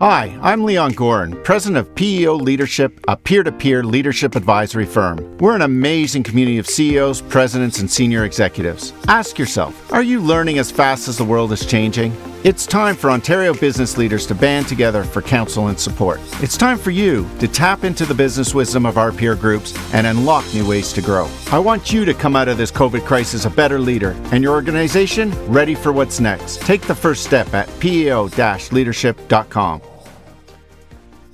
Hi, I'm Leon Goren, president of PEO Leadership, a peer-to-peer leadership advisory firm. We're an amazing community of CEOs, presidents, and senior executives. Ask yourself, are you learning as fast as the world is changing? It's time for Ontario business leaders to band together for counsel and support. It's time for you to tap into the business wisdom of our peer groups and unlock new ways to grow. I want you to come out of this COVID crisis a better leader and your organization ready for what's next. Take the first step at peo-leadership.com.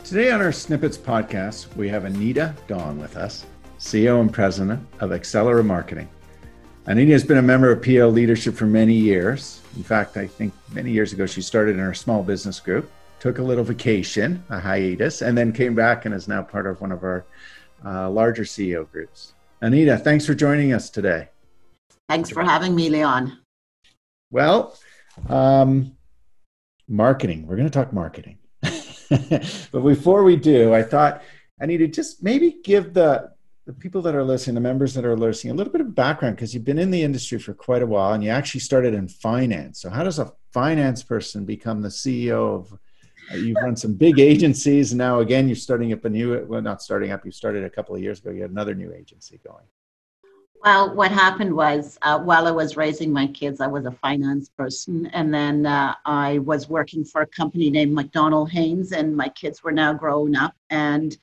Today on our Snippets podcast, we have Anita Dawn with us, CEO and president of Accelerate Marketing. Anita has been a member of PEO Leadership for many years. In fact, I think many years ago, she started in her small business group, took a little vacation, a hiatus, and then came back and is now part of one of our larger CEO groups. Anita, thanks for joining us today. Thanks for having me, Leon. Well, marketing. We're going to talk marketing. But before we do, I thought Anita, just maybe give the people that are listening, the members that are listening, a little bit of background, because you've been in the industry for quite a while and you actually started in finance. So how does a finance person become the CEO of, you've run some big agencies and now again, you're starting up a new, well, not starting up, you started a couple of years ago, you had another new agency going. Well, what happened was while I was raising my kids, I was a finance person. And then I was working for a company named McDonald Haines and my kids were now grown up and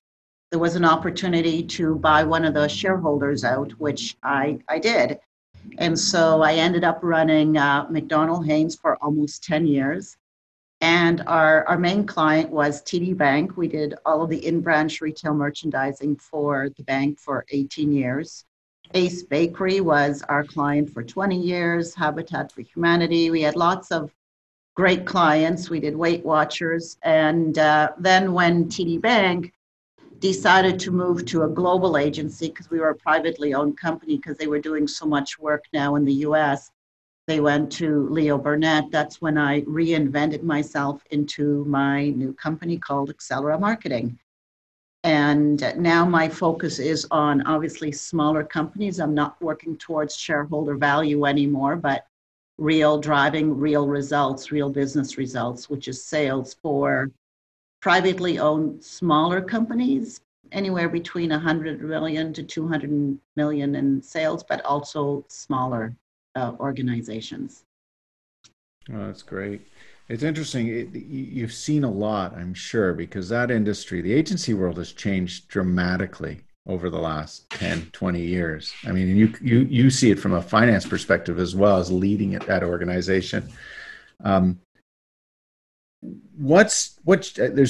there was an opportunity to buy one of the shareholders out, which I did. And so I ended up running McDonald Haines for almost 10 years. And our main client was TD Bank. We did all of the in-branch retail merchandising for the bank for 18 years. Ace Bakery was our client for 20 years, Habitat for Humanity. We had lots of great clients. We did Weight Watchers. And then when TD Bank decided to move to a global agency because we were a privately owned company because they were doing so much work now in the US. They went to Leo Burnett. That's when I reinvented myself into my new company called Accelerate Marketing. And now my focus is on obviously smaller companies. I'm not working towards shareholder value anymore, but real driving, real results, real business results, which is sales for privately owned smaller companies, anywhere between 100 million to 200 million in sales, but also smaller organizations. Oh, that's great. It's interesting. You've seen a lot, I'm sure, because that industry, the agency world has changed dramatically over the last 10, 20 years. I mean, you see it from a finance perspective as well as leading at that organization. There's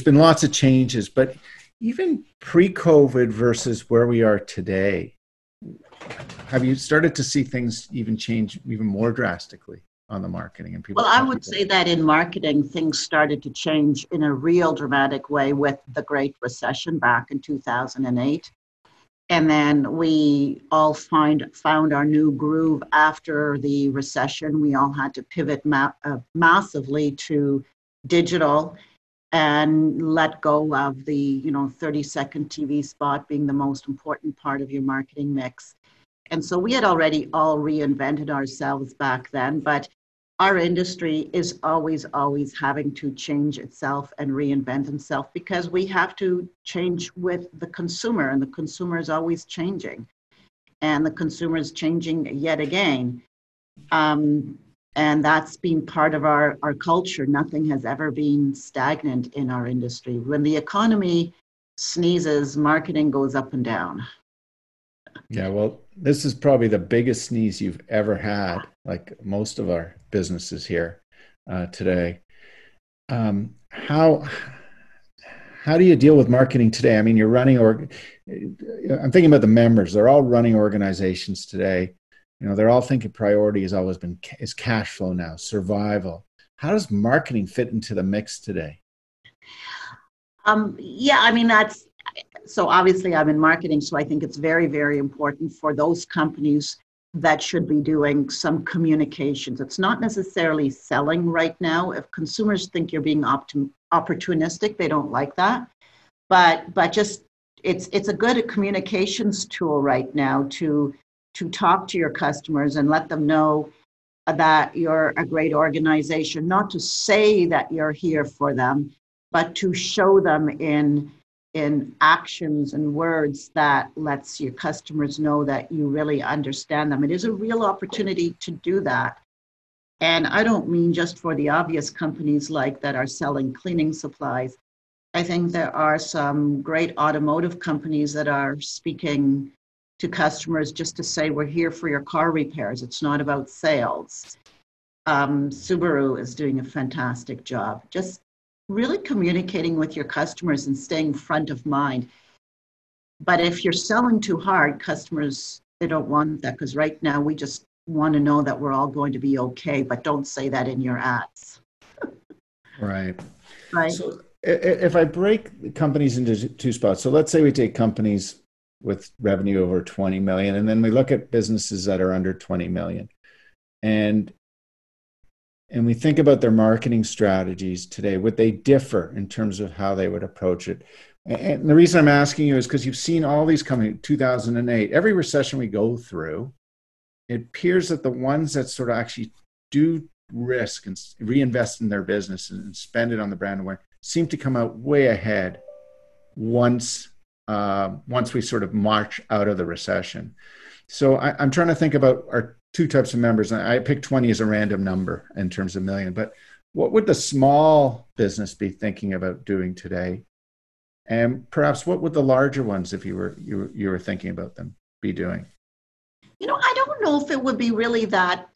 been lots of changes, but even pre-COVID versus where we are today, have you started to see things even change even more drastically on the marketing and people? Well, I would say that in marketing, things started to change in a real dramatic way with the Great Recession back in 2008. And then we all found our new groove after the recession. We all had to pivot massively to digital and let go of the 30-second TV spot being the most important part of your marketing mix. And so we had already all reinvented ourselves back then, but our industry is always having to change itself and reinvent itself because we have to change with the consumer, and the consumer is always changing, and the consumer is changing yet again. And that's been part of our culture. Nothing has ever been stagnant in our industry. When the economy sneezes, marketing goes up and down. Yeah, well, this is probably the biggest sneeze you've ever had, like most of our businesses here today. How do you deal with marketing today? I mean, you're running, I'm thinking about the members. They're all running organizations today. They're all thinking priority has always been is cash flow now, survival. How does marketing fit into the mix today? So obviously I'm in marketing, so I think it's very, very important for those companies that should be doing some communications. It's not necessarily selling right now. If consumers think you're being opportunistic, they don't like that. But just it's a good communications tool right now to talk to your customers and let them know that you're a great organization, not to say that you're here for them, but to show them in actions and words that lets your customers know that you really understand them. It is a real opportunity to do that. And I don't mean just for the obvious companies like that are selling cleaning supplies. I think there are some great automotive companies that are speaking to customers just to say, we're here for your car repairs. It's not about sales. Subaru is doing a fantastic job. Just really communicating with your customers and staying front of mind. But if you're selling too hard, customers, they don't want that, because right now we just want to know that we're all going to be okay, but don't say that in your ads. Right. Right. So if I break companies into two spots, so let's say we take companies with revenue over 20 million, and then we look at businesses that are under 20 million. And we think about their marketing strategies today. Would they differ in terms of how they would approach it? And the reason I'm asking you is because you've seen all these coming, 2008, every recession we go through, it appears that the ones that sort of actually do risk and reinvest in their business and spend it on the brand awareness seem to come out way ahead once we sort of march out of the recession. So I'm trying to think about our two types of members. I picked 20 as a random number in terms of million, but what would the small business be thinking about doing today? And perhaps what would the larger ones, if you were thinking about them, be doing? You know, I don't know if it would be really that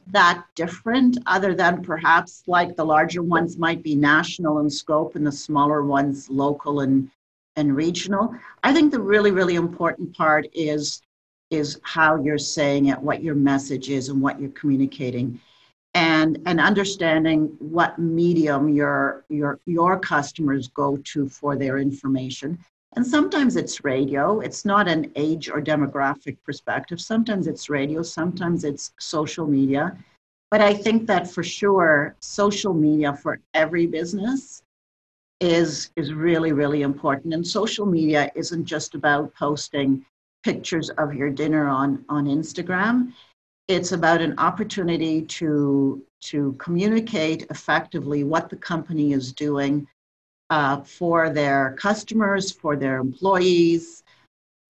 different, other than perhaps like the larger ones might be national in scope and the smaller ones local and regional. I think the really, really important part is how you're saying it, what your message is and what you're communicating, and understanding what medium your customers go to for their information. And sometimes it's radio. It's not an age or demographic perspective. Sometimes it's radio, sometimes it's social media. But I think that for sure, social media for every business is really, really important. And social media isn't just about posting pictures of your dinner on Instagram. It's about an opportunity to communicate effectively what the company is doing for their customers, for their employees.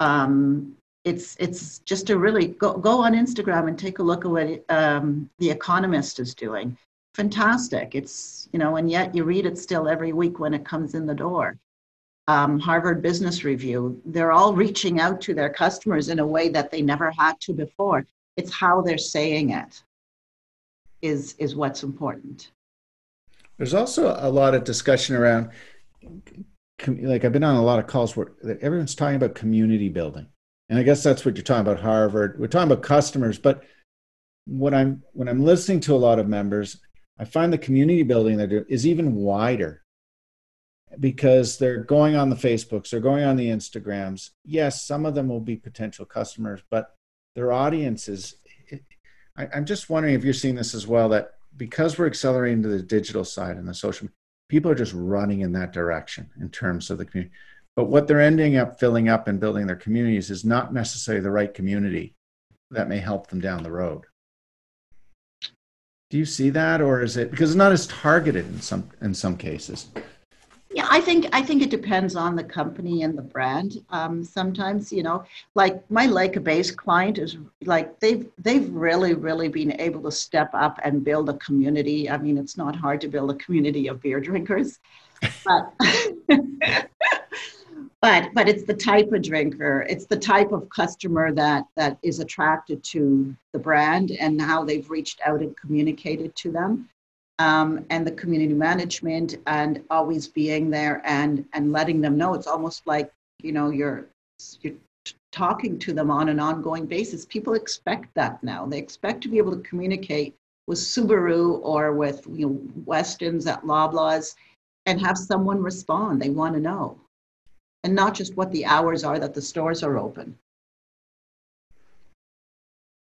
It's just to really go on Instagram and take a look at what The Economist is doing. Fantastic. It's, you know, and yet you read it still every week when it comes in the door. Harvard Business Review, they're all reaching out to their customers in a way that they never had to before. It's how they're saying it is what's important. There's also a lot of discussion around, like I've been on a lot of calls where everyone's talking about community building. And I guess that's what you're talking about, Harvard. We're talking about customers, but when I'm listening to a lot of members, I find the community building they do is even wider, because they're going on the Facebooks, they're going on the Instagrams. Yes, some of them will be potential customers, but their audiences, I'm just wondering if you're seeing this as well, that because we're accelerating to the digital side and the social, people are just running in that direction in terms of the community. But what they're ending up filling up and building their communities is not necessarily the right community that may help them down the road. Do you see that, or is it because it's not as targeted in some cases? Yeah, I think it depends on the company and the brand. Sometimes, you know, like my Lake of Bays client is like they've really, really been able to step up and build a community. I mean, it's not hard to build a community of beer drinkers, but but it's the type of drinker, it's the type of customer that is attracted to the brand and how they've reached out and communicated to them. And the community management and always being there and letting them know. It's almost like, you know, you're talking to them on an ongoing basis. People expect that now. They expect to be able to communicate with Subaru or with, you know, Westons at Loblaws and have someone respond. They want to know. And not just what the hours are that the stores are open.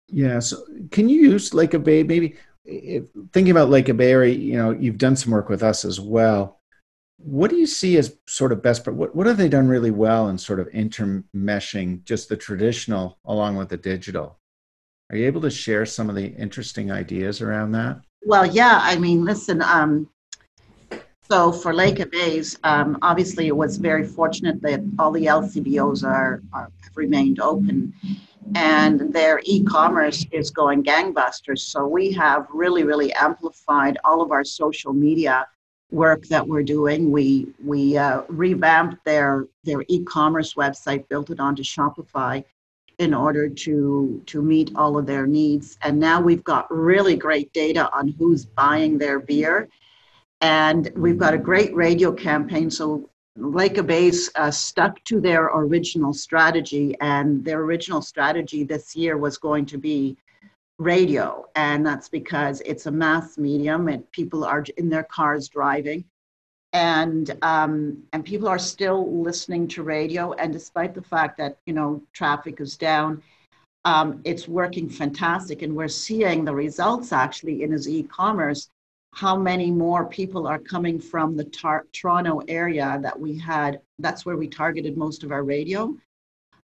Yeah, so can you use Lake of Bay maybe? Thinking about Lake of Bays, you know, you've done some work with us as well. What do you see as sort of best, but what have they done really well in sort of intermeshing just the traditional along with the digital? Are you able to share some of the interesting ideas around that? Well, yeah, I mean, listen, So for Lake of Bays, obviously it was very fortunate that all the LCBOs have remained open, and their e-commerce is going gangbusters. So we have really, really amplified all of our social media work that we're doing. We revamped their e-commerce website, built it onto Shopify in order to meet all of their needs. And now we've got really great data on who's buying their beer. And we've got a great radio campaign. So Lake of Bays stuck to their original strategy, and their original strategy this year was going to be radio. And that's because it's a mass medium and people are in their cars driving, and people are still listening to radio. And despite the fact that, you know, traffic is down, it's working fantastic. And we're seeing the results actually in his e-commerce, how many more people are coming from the Toronto area that we had. That's where we targeted most of our radio.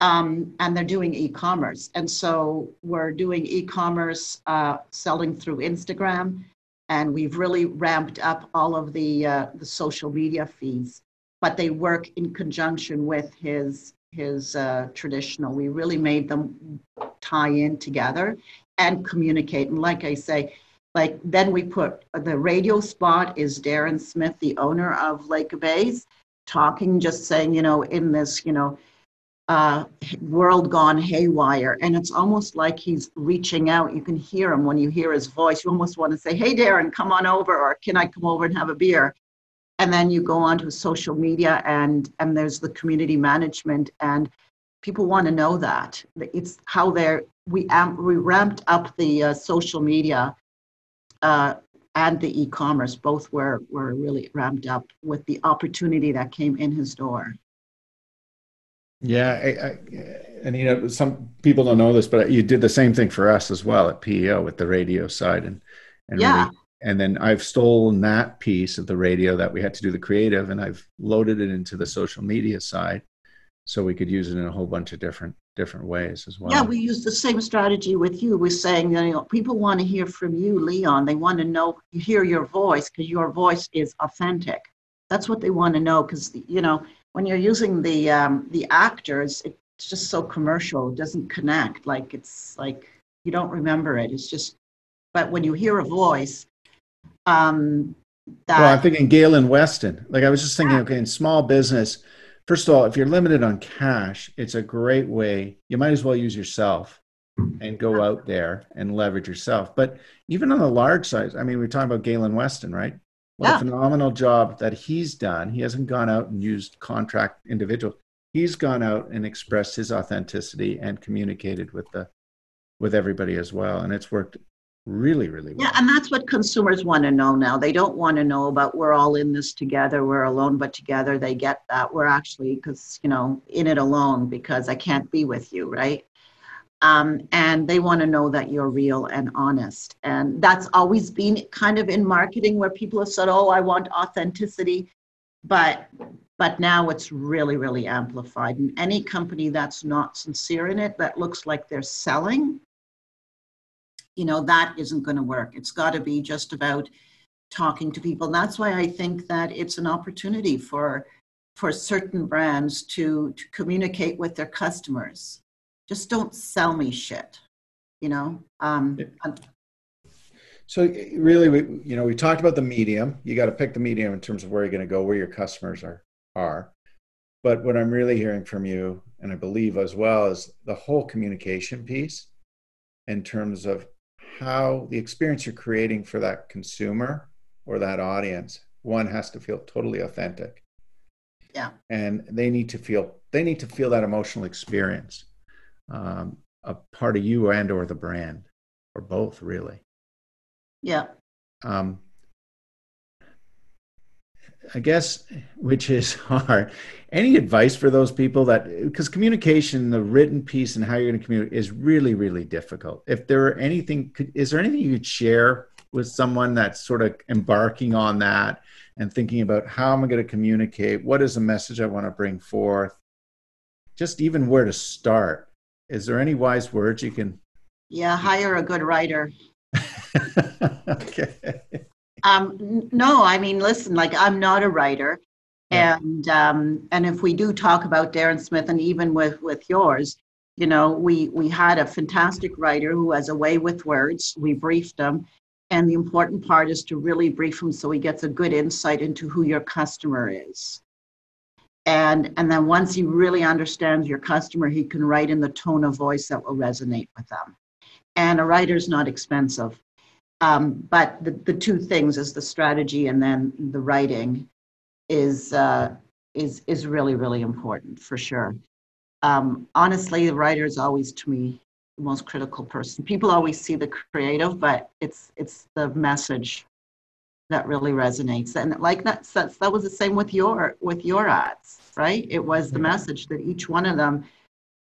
And they're doing e-commerce. And so we're doing e-commerce selling through Instagram. And we've really ramped up all of the social media feeds, but they work in conjunction with his traditional. We really made them tie in together and communicate. And like I say, like then we put the radio spot is Darren Smith, the owner of Lake of Bays, talking, just saying, you know, in this, you know, world gone haywire. And it's almost like he's reaching out. You can hear him when you hear his voice. You almost want to say, hey, Darren, come on over, or can I come over and have a beer? And then you go onto social media and there's the community management, and people want to know that. It's how we ramped up the social media and the e-commerce. Both were really ramped up with the opportunity that came in his door. Yeah, and you know, some people don't know this, but you did the same thing for us as well at PEO with the radio side, and yeah. Really, and then I've stolen that piece of the radio that we had to do the creative, and I've loaded it into the social media side, so we could use it in a whole bunch of different ways as well. Yeah, we used the same strategy with you. We're saying, you know, people want to hear from you, Leon. They want to hear your voice, because your voice is authentic. That's what they want to know, because you know, when you're using the actors, it's just so commercial. It doesn't connect. Like, it's like you don't remember it. It's just, but when you hear a voice, well, I'm thinking Galen Weston. Like, I was just thinking, okay, in small business, first of all, if you're limited on cash, it's a great way. You might as well use yourself and go out there and leverage yourself. But even on the large size, I mean, we're talking about Galen Weston, right? What a phenomenal job that he's done. He hasn't gone out and used contract individuals. He's gone out and expressed his authenticity and communicated with everybody as well. And it's worked really, really well. Yeah, and that's what consumers want to know now. They don't want to know about we're all in this together, we're alone but together. They get that. We're actually, because, you know, in it alone because I can't be with you, right? And they want to know that you're real and honest. And that's always been kind of in marketing where people have said, oh, I want authenticity. But now it's really, really amplified. And any company that's not sincere in it, that looks like they're selling, you know, that isn't going to work. It's got to be just about talking to people. And that's why I think that it's an opportunity for certain brands to communicate with their customers. Just don't sell me shit, you know? So really, we talked about the medium. You got to pick the medium in terms of where you're going to go, where your customers are. But what I'm really hearing from you, and I believe as well, is the whole communication piece in terms of how the experience you're creating for that consumer or that audience, one has to feel totally authentic. Yeah. And they need to feel that emotional experience. A part of you and or the brand, or both, really. Yeah. I guess, which is hard. Any advice for those people because communication, the written piece and how you're going to communicate is really, really difficult. Is there anything you could share with someone that's sort of embarking on that and thinking about how am I going to communicate? What is the message I want to bring forth? Just even where to start. Is there any wise words you can? Yeah, hire a good writer. Okay. No, I mean, listen, like, I'm not a writer. Yeah. And if we do talk about Darren Smith, and even with yours, you know, we had a fantastic writer who has a way with words. We briefed him. And the important part is to really brief him so he gets a good insight into who your customer is. And then once he really understands your customer, he can write in the tone of voice that will resonate with them. And a writer's not expensive. But the two things is the strategy and then the writing is really, really important for sure. Honestly, the writer is always, to me, the most critical person. People always see the creative, but it's the message that really resonates. And like that was the same with your ads, right? It was the message that each one of them,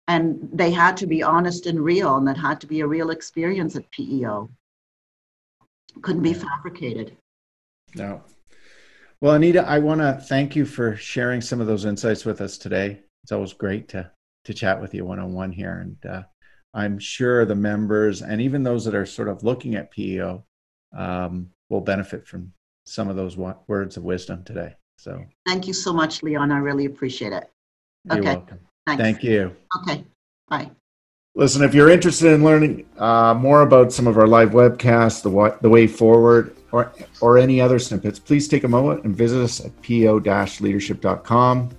and they had to be honest and real, and that had to be a real experience at PEO. Couldn't be fabricated. No. Well, Anita, I want to thank you for sharing some of those insights with us today. It's always great to chat with you one-on-one here. And I'm sure the members and even those that are sort of looking at PEO will benefit from some of those words of wisdom today. So thank you so much, Leon. I really appreciate it. Okay. You're welcome. Thanks. Thank you. Okay. Bye. Listen, if you're interested in learning more about some of our live webcasts, the way forward, or any other snippets, please take a moment and visit us at po-leadership.com.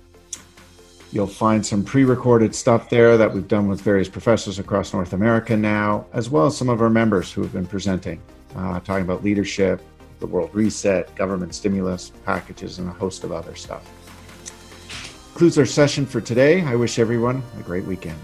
You'll find some pre-recorded stuff there that we've done with various professors across North America now, as well as some of our members who have been presenting, talking about leadership, the world reset, government stimulus packages, and a host of other stuff. Concludes our session for today. I wish everyone a great weekend.